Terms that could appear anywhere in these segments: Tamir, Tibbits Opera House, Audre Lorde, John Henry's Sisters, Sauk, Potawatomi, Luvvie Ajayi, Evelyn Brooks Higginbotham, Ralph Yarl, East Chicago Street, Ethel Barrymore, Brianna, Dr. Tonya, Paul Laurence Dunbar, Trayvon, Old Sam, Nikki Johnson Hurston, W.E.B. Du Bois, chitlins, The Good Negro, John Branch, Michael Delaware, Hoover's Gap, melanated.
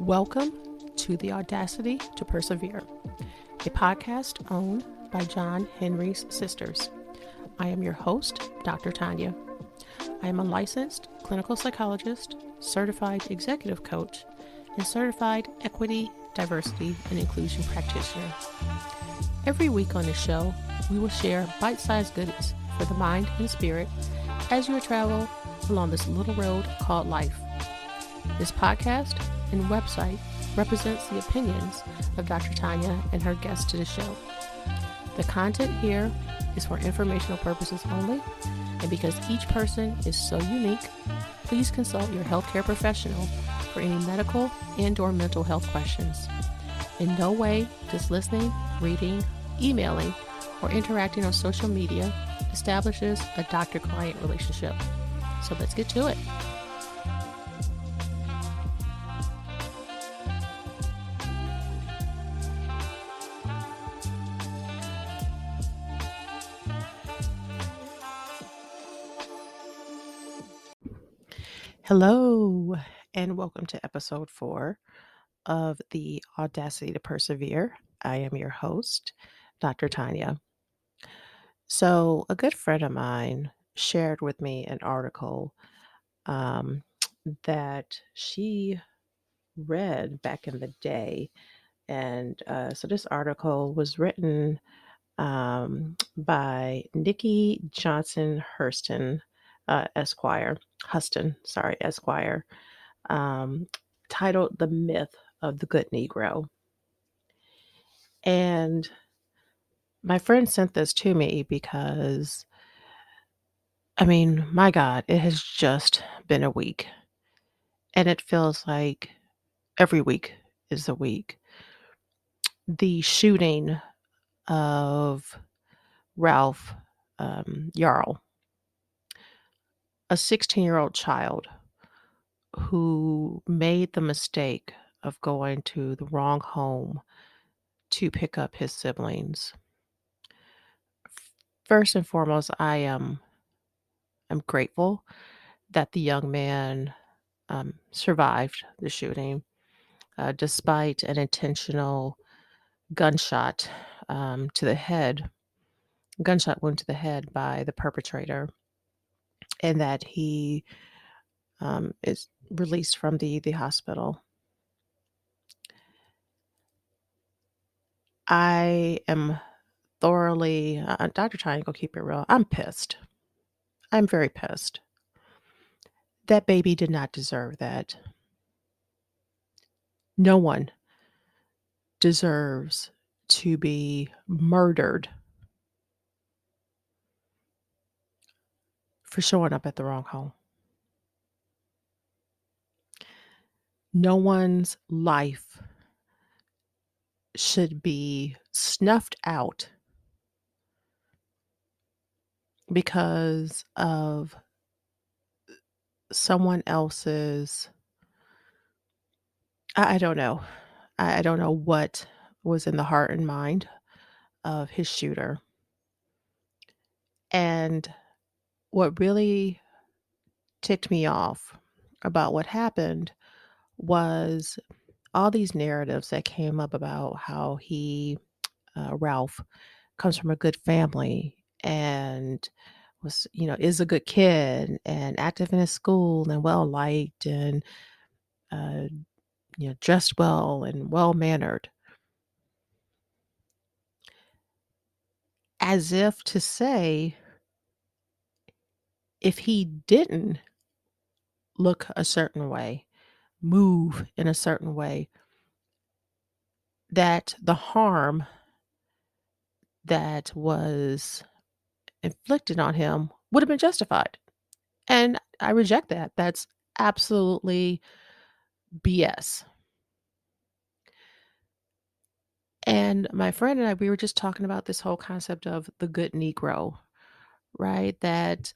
Welcome to The Audacity to Persevere, a podcast owned by John Henry's Sisters. I am your host, Dr. Tonya. I am a licensed clinical psychologist, certified executive coach, and certified equity, diversity, and inclusion practitioner. Every week on this show, we will share bite-sized goodies for the mind and spirit as you travel along this little road called life. This podcast and website represents the opinions of Dr. Tonya and her guests to the show. The content here is for informational purposes only, and because each person is so unique, please consult your healthcare professional for any medical and/or mental health questions. In no way does listening, reading, emailing, or interacting on social media establishes a doctor-client relationship. So let's get to it. Hello, and welcome to episode 4 of The Audacity to Persevere. I am your host, Dr. Tonya. So a good friend of mine shared with me an article that she read back in the day. And so this article was written by Nikki Johnson Hurston, Esquire, titled The Myth of the Good Negro. And my friend sent this to me because, I mean, my God, it has just been a week. And it feels like every week is a week. The shooting of Ralph Yarl, a 16-year-old child who made the mistake of going to the wrong home to pick up his siblings. First and foremost, I'm grateful that the young man survived the shooting despite an intentional gunshot to the head, gunshot wound to the head by the perpetrator, and that he is released from the hospital. I am thoroughly, Dr. Tonya, go keep it real, I'm pissed. I'm very pissed. That baby did not deserve that. No one deserves to be murdered for showing up at the wrong home. No one's life should be snuffed out because of someone else's, I don't know. I don't know what was in the heart and mind of his shooter. And what really ticked me off about what happened was all these narratives that came up about how he, Ralph, comes from a good family and was, you know, is a good kid and active in his school and well liked and, you know, dressed well and well mannered. As if to say, if he didn't look a certain way, move in a certain way, that the harm that was inflicted on him would have been justified. And I reject that. That's absolutely BS. And my friend and I, we were just talking about this whole concept of the good Negro, right? That,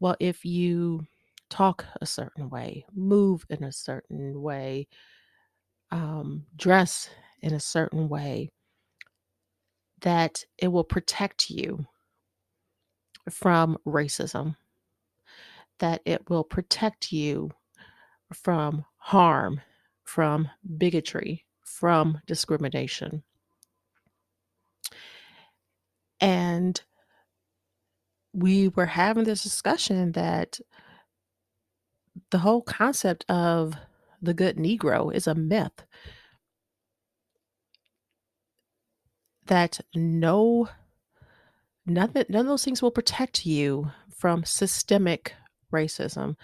well, if you talk a certain way, move in a certain way, dress in a certain way, that it will protect you from racism, that it will protect you from harm, from bigotry, from discrimination. And we were having this discussion that the whole concept of the good Negro is a myth. That none of those things will protect you from systemic racism,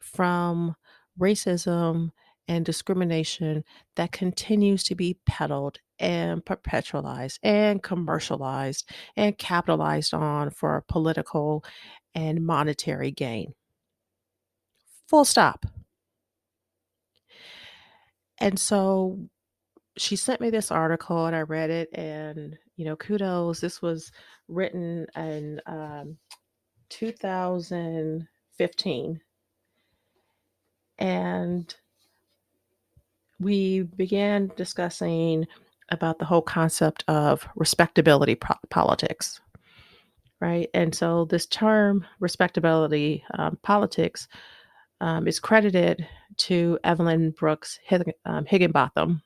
from racism and discrimination that continues to be peddled and perpetualized and commercialized and capitalized on for political and monetary gain. Full stop. And so she sent me this article and I read it, and, you know, kudos. This was written in 2015. And we began discussing about the whole concept of respectability politics, right? And so this term, respectability politics, is credited to Evelyn Brooks Higginbotham.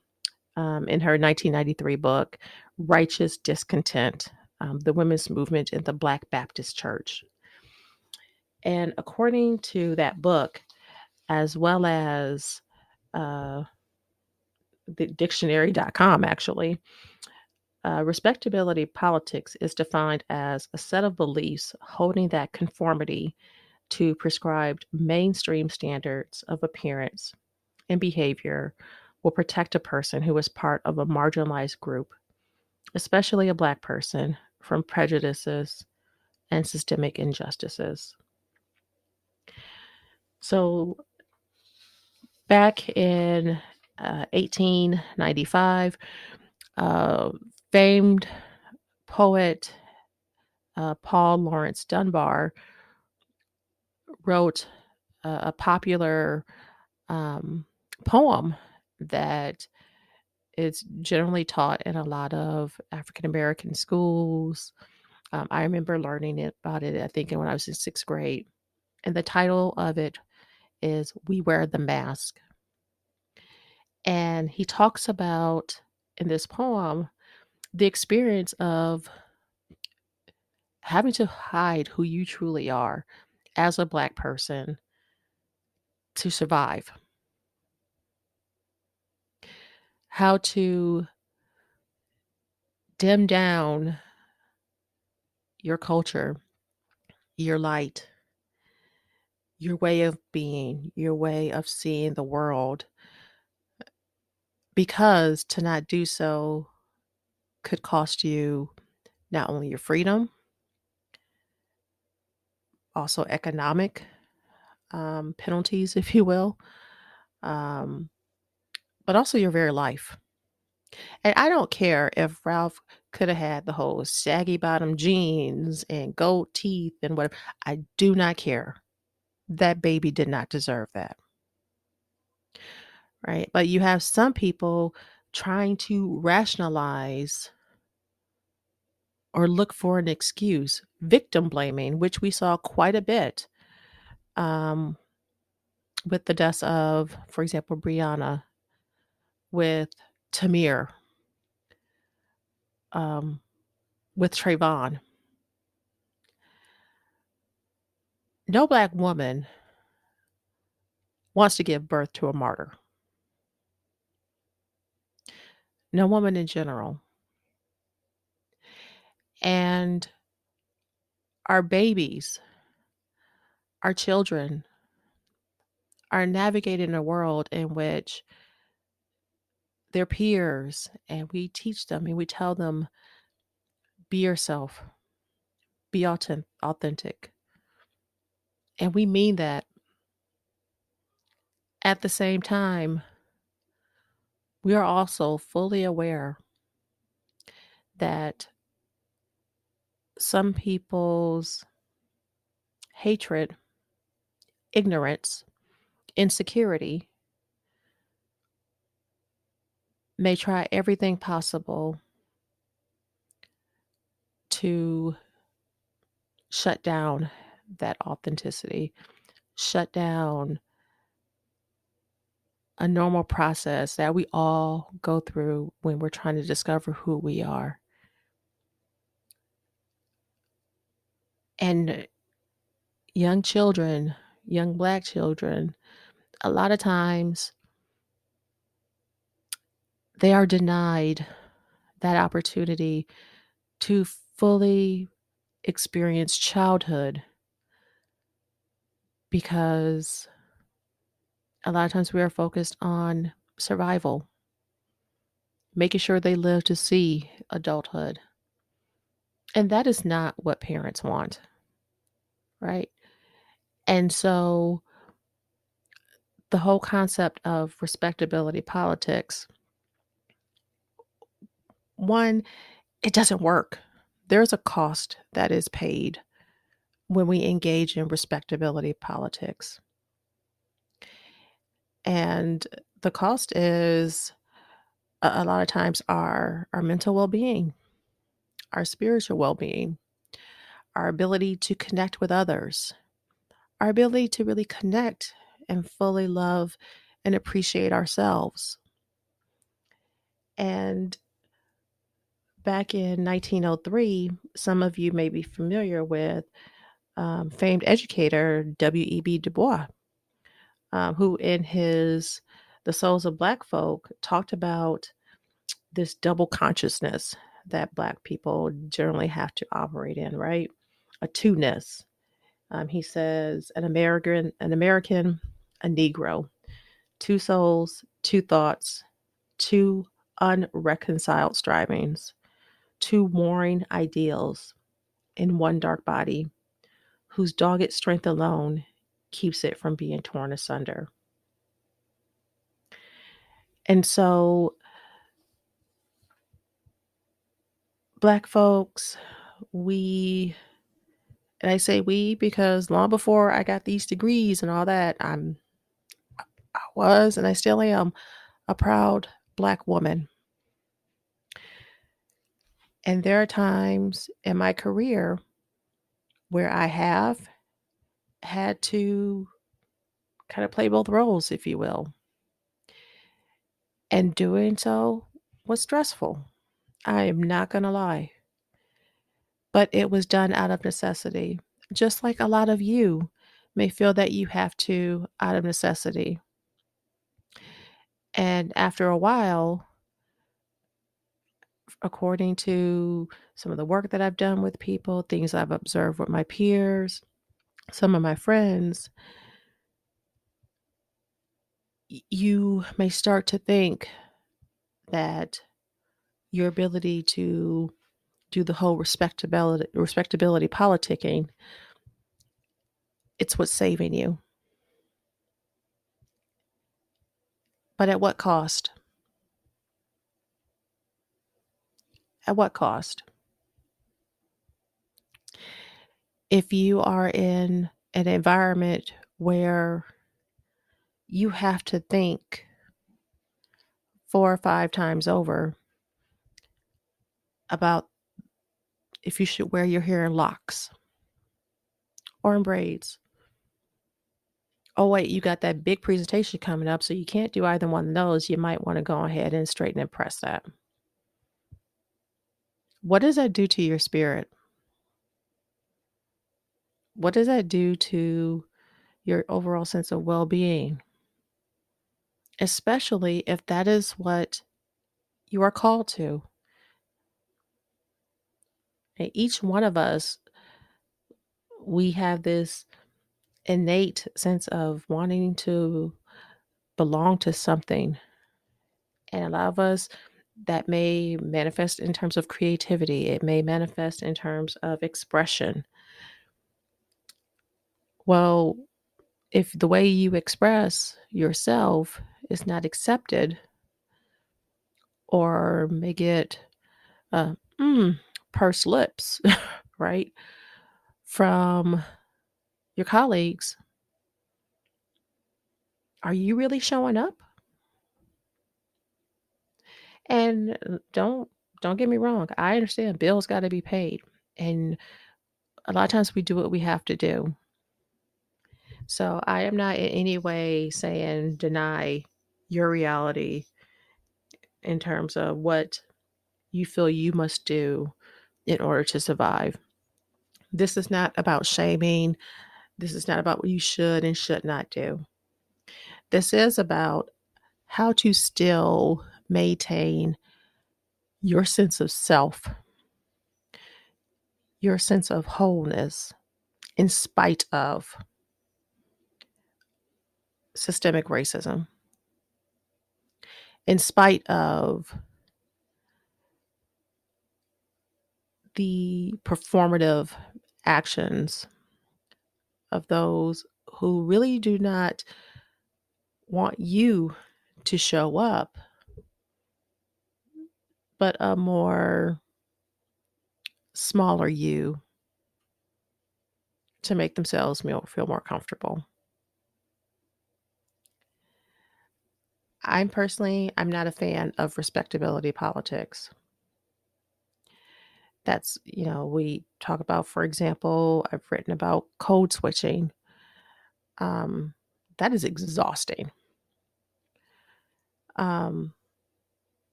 In her 1993 book, Righteous Discontent, The Women's Movement in the Black Baptist Church. And according to that book, as well as the dictionary.com, actually, respectability politics is defined as a set of beliefs holding that conformity to prescribed mainstream standards of appearance and behavior will protect a person who is part of a marginalized group, especially a Black person, from prejudices and systemic injustices. So back in 1895, famed poet Paul Laurence Dunbar wrote a popular poem that is generally taught in a lot of African-American schools. I remember learning about it, I think, when I was in sixth grade. And the title of it is We Wear the Mask. And he talks about, in this poem, the experience of having to hide who you truly are as a Black person to survive. How to dim down your culture, your light, your way of being, your way of seeing the world, because to not do so could cost you not only your freedom, also economic penalties, if you will, but also your very life. And I don't care if Ralph could have had the whole saggy bottom jeans and gold teeth and whatever. I do not care. That baby did not deserve that. Right? But you have some people trying to rationalize or look for an excuse, victim blaming, which we saw quite a bit with the deaths of, for example, Brianna, with Tamir, with Trayvon. No Black woman wants to give birth to a martyr. No woman in general. And our babies, our children, are navigating a world in which their peers, and we teach them and we tell them, be yourself, be authentic. And we mean that. At the same time, we are also fully aware that some people's hatred, ignorance, insecurity may try everything possible to shut down that authenticity, shut down a normal process that we all go through when we're trying to discover who we are. And young children, young Black children, a lot of times they are denied that opportunity to fully experience childhood, because a lot of times we are focused on survival, making sure they live to see adulthood. And that is not what parents want, right? And so the whole concept of respectability politics, one, it doesn't work. There's a cost that is paid when we engage in respectability politics. And the cost is a lot of times our mental well-being, our spiritual well-being, our ability to connect with others, our ability to really connect and fully love and appreciate ourselves. And back in 1903, some of you may be familiar with famed educator W.E.B. Du Bois, who in his The Souls of Black Folk talked about this double consciousness that Black people generally have to operate in, right? A two-ness. He says, an American, a Negro, two souls, two thoughts, two unreconciled strivings, two warring ideals in one dark body, whose dogged strength alone keeps it from being torn asunder. And so Black folks, we, and I say we because long before I got these degrees and all that, I was, and I still am, a proud Black woman. And there are times in my career where I have had to kind of play both roles, if you will. And doing so was stressful. I am not going to lie. But it was done out of necessity. Just like a lot of you may feel that you have to out of necessity. And after a while, according to some of the work that I've done with people, things I've observed with my peers, some of my friends, you may start to think that your ability to do the whole respectability politicking, it's what's saving you. But at what cost? At what cost? If you are in an environment where you have to think 4 or 5 times over about if you should wear your hair in locks or in braids. Oh, wait, you got that big presentation coming up, so you can't do either one of those. You might want to go ahead and straighten and press that. What does that do to your spirit? What does that do to your overall sense of well-being? Especially if that is what you are called to. And each one of us, we have this innate sense of wanting to belong to something. And a lot of us, that may manifest in terms of creativity. It may manifest in terms of expression. Well, if the way you express yourself is not accepted or may get pursed lips, right, from your colleagues, are you really showing up? And don't get me wrong. I understand bills got to be paid. And a lot of times we do what we have to do. So I am not in any way saying deny your reality in terms of what you feel you must do in order to survive. This is not about shaming. This is not about what you should and should not do. This is about how to still maintain your sense of self, your sense of wholeness in spite of systemic racism, in spite of the performative actions of those who really do not want you to show up, but a more smaller you to make themselves feel more comfortable. I'm not a fan of respectability politics. That's, we talk about, for example, I've written about code switching. That is exhausting.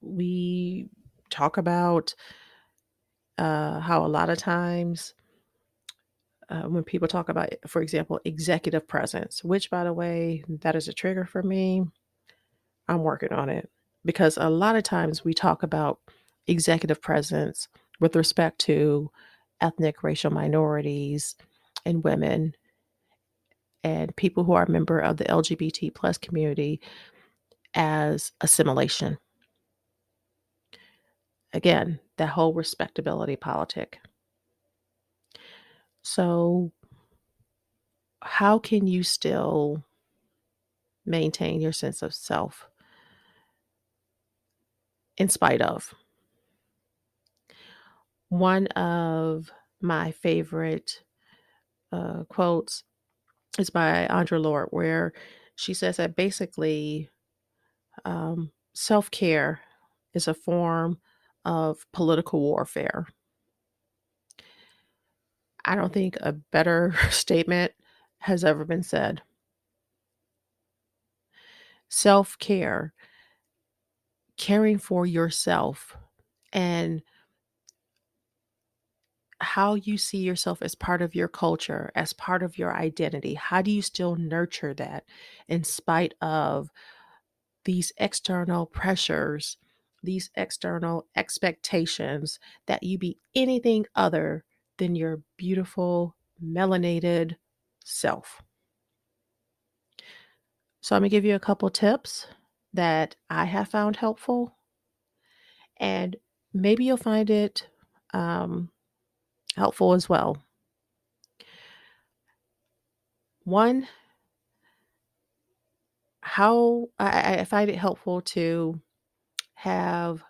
We talk about how a lot of times when people talk about, for example, executive presence, which, by the way, that is a trigger for me. I'm working on it because a lot of times we talk about executive presence with respect to ethnic, racial minorities and women and people who are a member of the LGBT plus community as assimilation. Again, that whole respectability politic. So how can you still maintain your sense of self in spite of? One of my favorite quotes is by Audre Lorde, where she says that basically self-care is a form of political warfare. I don't think a better statement has ever been said. Self-care, caring for yourself and how you see yourself as part of your culture, as part of your identity. How do you still nurture that in spite of these external pressures, these external expectations that you be anything other than your beautiful, melanated self? So I'm going to give you a couple tips that I have found helpful, and maybe you'll find it helpful as well. One, how I find it helpful to have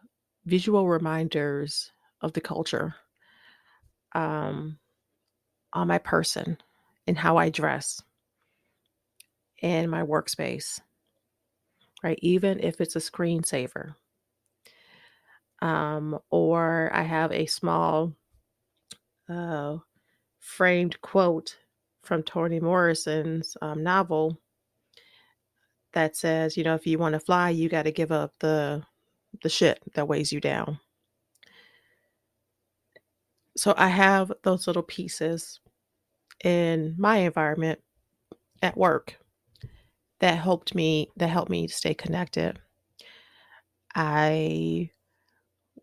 visual reminders of the culture on my person and how I dress in my workspace, right? Even if it's a screensaver, or I have a small framed quote from Toni Morrison's novel that says, if you want to fly, you got to give up the shit that weighs you down. So I have those little pieces in my environment at work that helped me to stay connected. I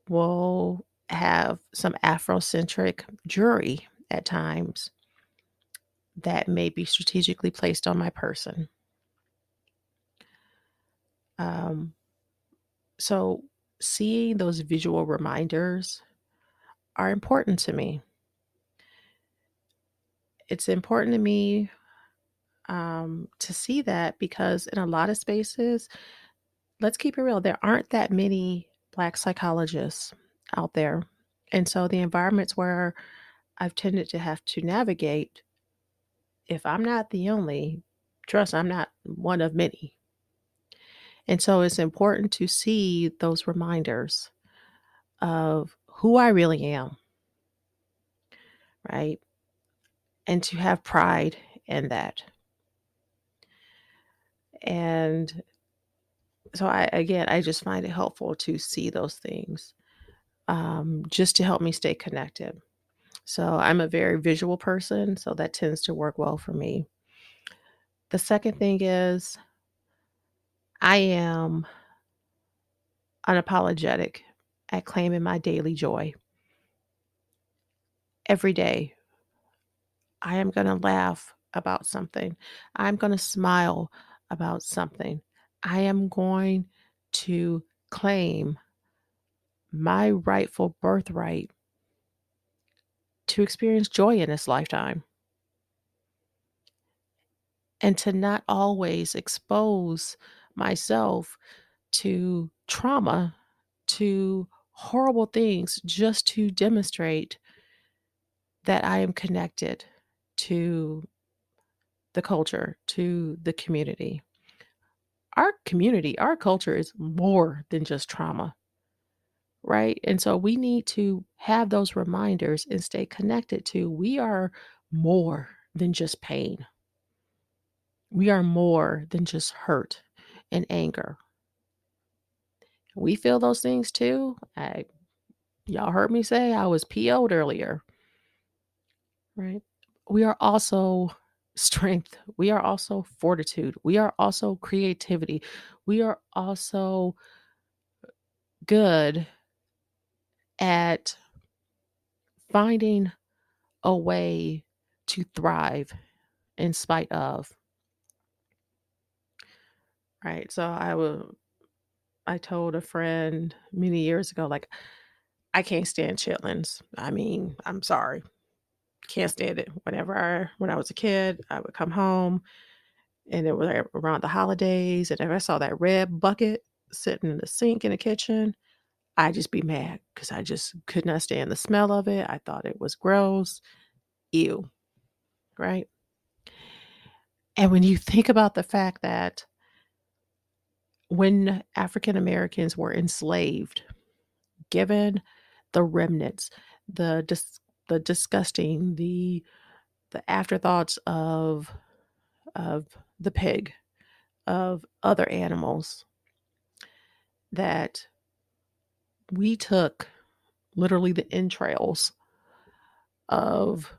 will have some Afrocentric jewelry at times that may be strategically placed on my person. So seeing those visual reminders are important to me. It's important to me to see that, because in a lot of spaces, let's keep it real, there aren't that many Black psychologists out there. And so the environments where I've tended to have to navigate, if I'm not the only, trust I'm not one of many. And so it's important to see those reminders of who I really am, right? And to have pride in that. And So I just find it helpful to see those things, just to help me stay connected. So I'm a very visual person, so that tends to work well for me. The second thing is I am unapologetic at claiming my daily joy. Every day, I am going to laugh about something. I'm going to smile about something. I am going to claim my rightful birthright to experience joy in this lifetime, and to not always expose myself to trauma, to horrible things, just to demonstrate that I am connected to the culture, to the community. Our community, our culture is more than just trauma, right? And so we need to have those reminders and stay connected to, we are more than just pain. We are more than just hurt and anger. We feel those things too. Y'all heard me say I was PO'd earlier, right? We are also strength. We are also fortitude. We are also creativity. We are also good at finding a way to thrive in spite of. Right. So I told a friend many years ago, like, I can't stand chitlins. I mean, I'm sorry. Can't stand it. When I was a kid, I would come home and it was around the holidays. And if I saw that red bucket sitting in the sink in the kitchen, I'd just be mad because I just could not stand the smell of it. I thought it was gross. Ew. Right. And when you think about the fact that when African Americans were enslaved, given the remnants, the disgusting, the afterthoughts of the pig, of other animals, that we took literally the entrails of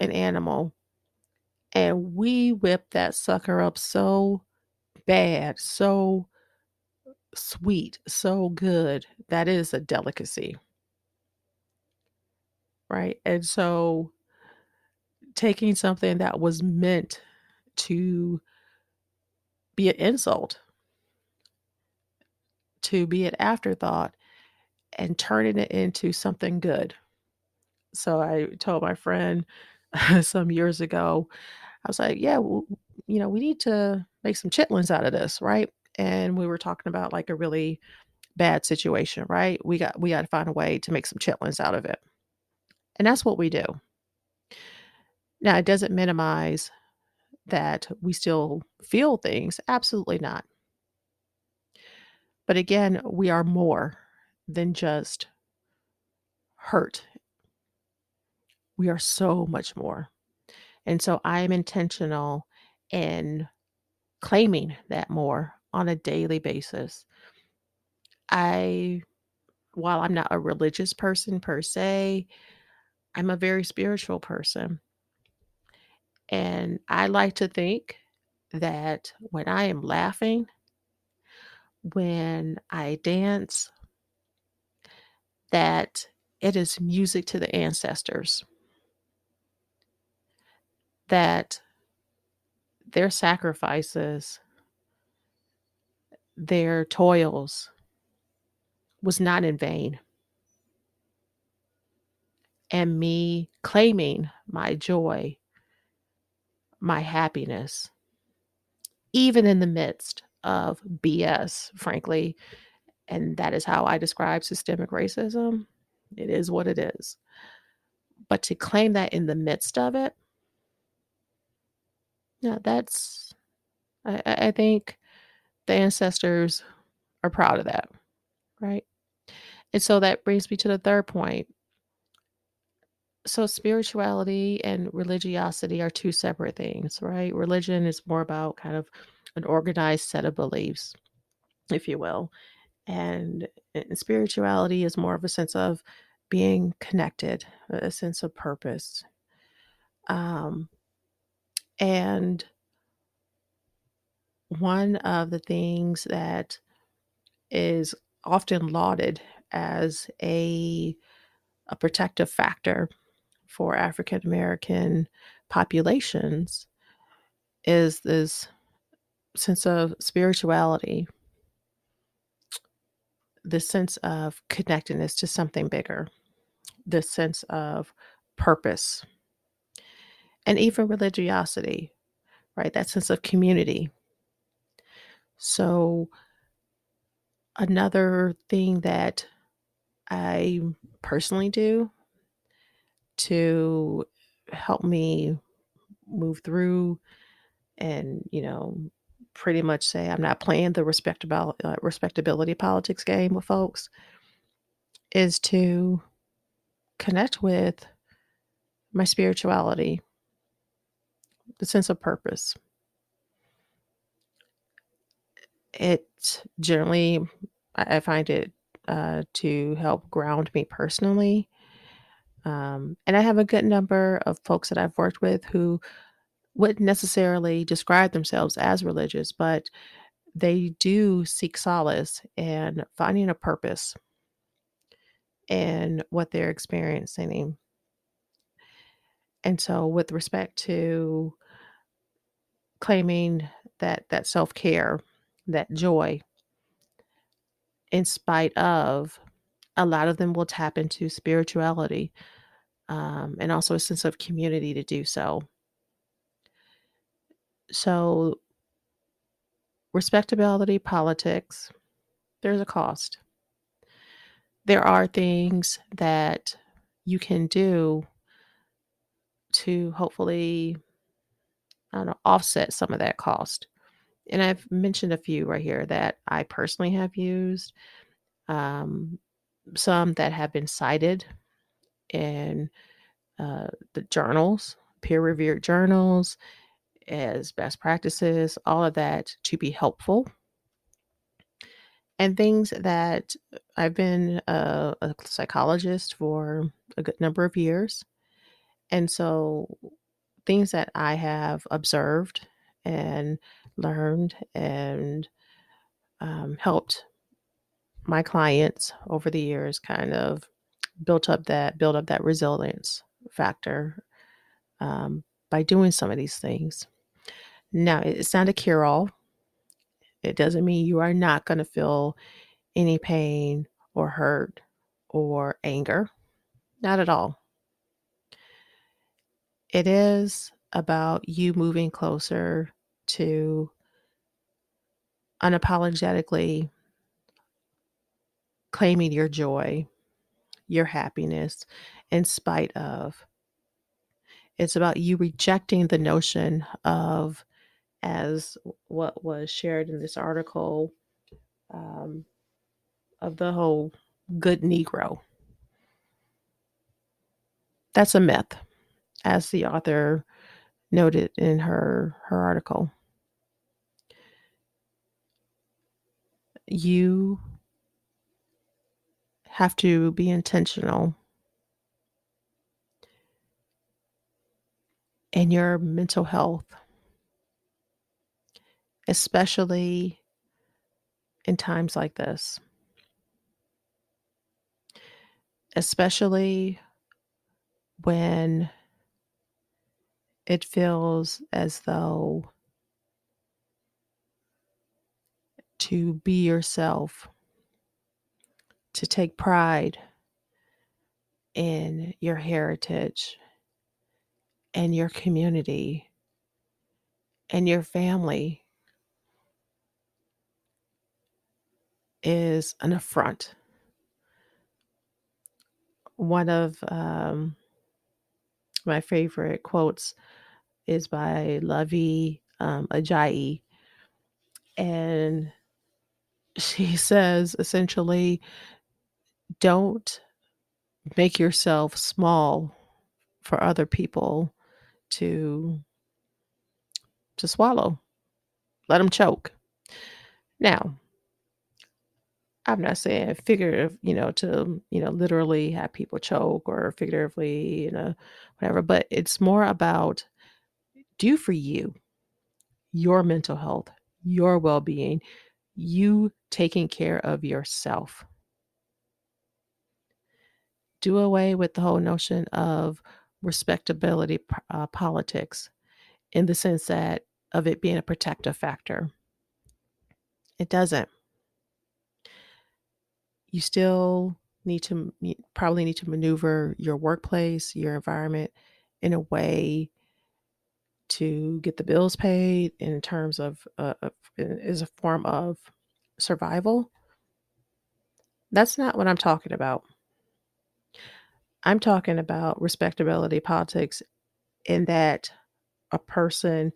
an animal and we whipped that sucker up so bad, so sweet, so good. That is a delicacy. Right. And so taking something that was meant to be an insult, to be an afterthought, and turning it into something good. So I told my friend some years ago, I was like, yeah, well, we need to make some chitlins out of this. Right. And we were talking about like a really bad situation, right? We got to find a way to make some chitlins out of it. And that's what we do. Now, it doesn't minimize that we still feel things. Absolutely not. But again, we are more than just hurt. We are so much more. And so I am intentional in claiming that more on a daily basis. While I'm not a religious person per se, I'm a very spiritual person. And I like to think that when I am laughing, when I dance, that it is music to the ancestors, that their sacrifices, their toils was not in vain. And me claiming my joy, my happiness, even in the midst of BS, frankly. And that is how I describe systemic racism. It is what it is. But to claim that in the midst of it, yeah, that's, I think the ancestors are proud of that, right? And so that brings me to the third point. So spirituality and religiosity are two separate things, right? Religion is more about kind of an organized set of beliefs. if you will. And spirituality is more of a sense of being connected, a sense of purpose. And one of the things that is often lauded as a protective factor for African American populations is this sense of spirituality, this sense of connectedness to something bigger, this sense of purpose, and even religiosity, right? That sense of community. So another thing that I personally do to help me move through and, you know, pretty much say I'm not playing the respectability politics game with folks is to connect with my spirituality, the sense of purpose. It generally, I find it to help ground me personally. And I have a good number of folks that I've worked with who wouldn't necessarily describe themselves as religious, but they do seek solace in finding a purpose in what they're experiencing. And so with respect to claiming that self-care, that joy, in spite of, a lot of them will tap into spirituality, and also a sense of community to do so. So respectability politics, there's a cost. There are things that you can do to hopefully, offset some of that cost. And I've mentioned a few right here that I personally have used, some that have been cited in the journals, peer-reviewed journals, as best practices, all of that to be helpful. And things that I've been a psychologist for a good number of years. And so things that I have observed and learned and helped my clients over the years kind of build up that resilience factor by doing some of these things. Now, it's not a cure-all. It doesn't mean you are not going to feel any pain or hurt or anger. Not at all. It is about you moving closer to unapologetically claiming your joy, your happiness, in spite of. It's about you rejecting the notion of, as what was shared in this article, of the whole good Negro. That's a myth, as the author noted in her article. You have to be intentional in your mental health, especially in times like this, especially when it feels as though to be yourself, to take pride in your heritage and your community and your family is an affront. One of my favorite quotes is by Luvvie Ajayi, and she says essentially, don't make yourself small for other people to swallow. Let them choke. Now, I'm not saying figurative, to, literally have people choke or figuratively, whatever, but it's more about do for you, your mental health, your well-being, you taking care of yourself. Do away with the whole notion of respectability politics in the sense that of it being a protective factor. It doesn't. You still need to maneuver your workplace, your environment in a way to get the bills paid in terms of is a form of survival. That's not what I'm talking about. I'm talking about respectability politics in that a person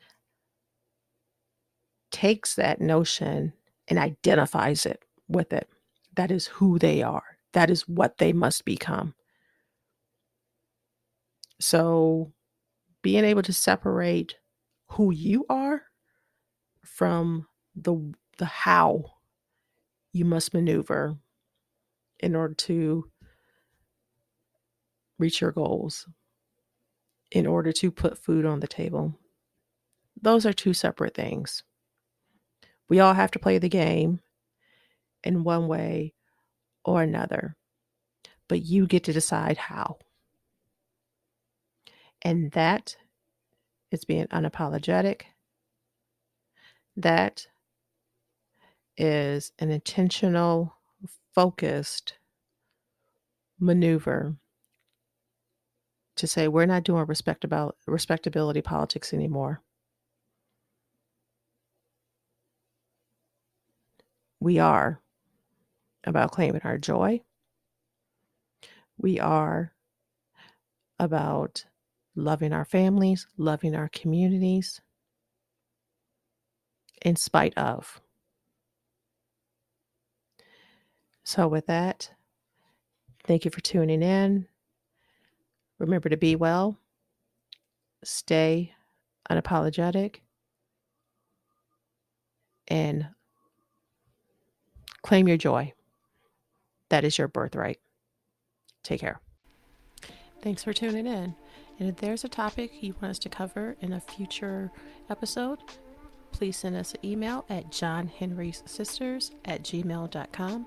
takes that notion and identifies it with it. That is who they are. That is what they must become. So being able to separate who you are from the how you must maneuver in order to reach your goals, in order to put food on the table. Those are two separate things. We all have to play the game in one way or another, but you get to decide how. And that is being unapologetic. That is an intentional, focused maneuver to say, we're not doing respectability politics anymore. We are about claiming our joy. We are about loving our families, loving our communities, in spite of. So with that, thank you for tuning in. Remember to be well, stay unapologetic, and claim your joy. That is your birthright. Take care. Thanks for tuning in. And if there's a topic you want us to cover in a future episode, please send us an email at johnhenrysisters@gmail.com.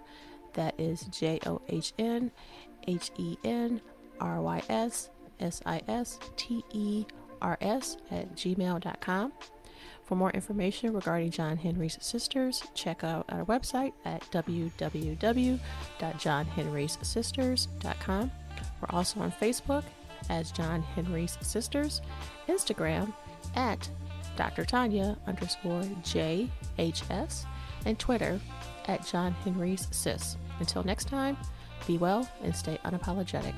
That is johnhenrysisters@gmail.com. For more information regarding John Henry's Sisters, check out our website at www.johnhenrysisters.com. We're also on Facebook as John Henry's Sisters, Instagram at Dr. Tonya _JHS, and Twitter at John Henry's Sis. Until next time, be well and stay unapologetic.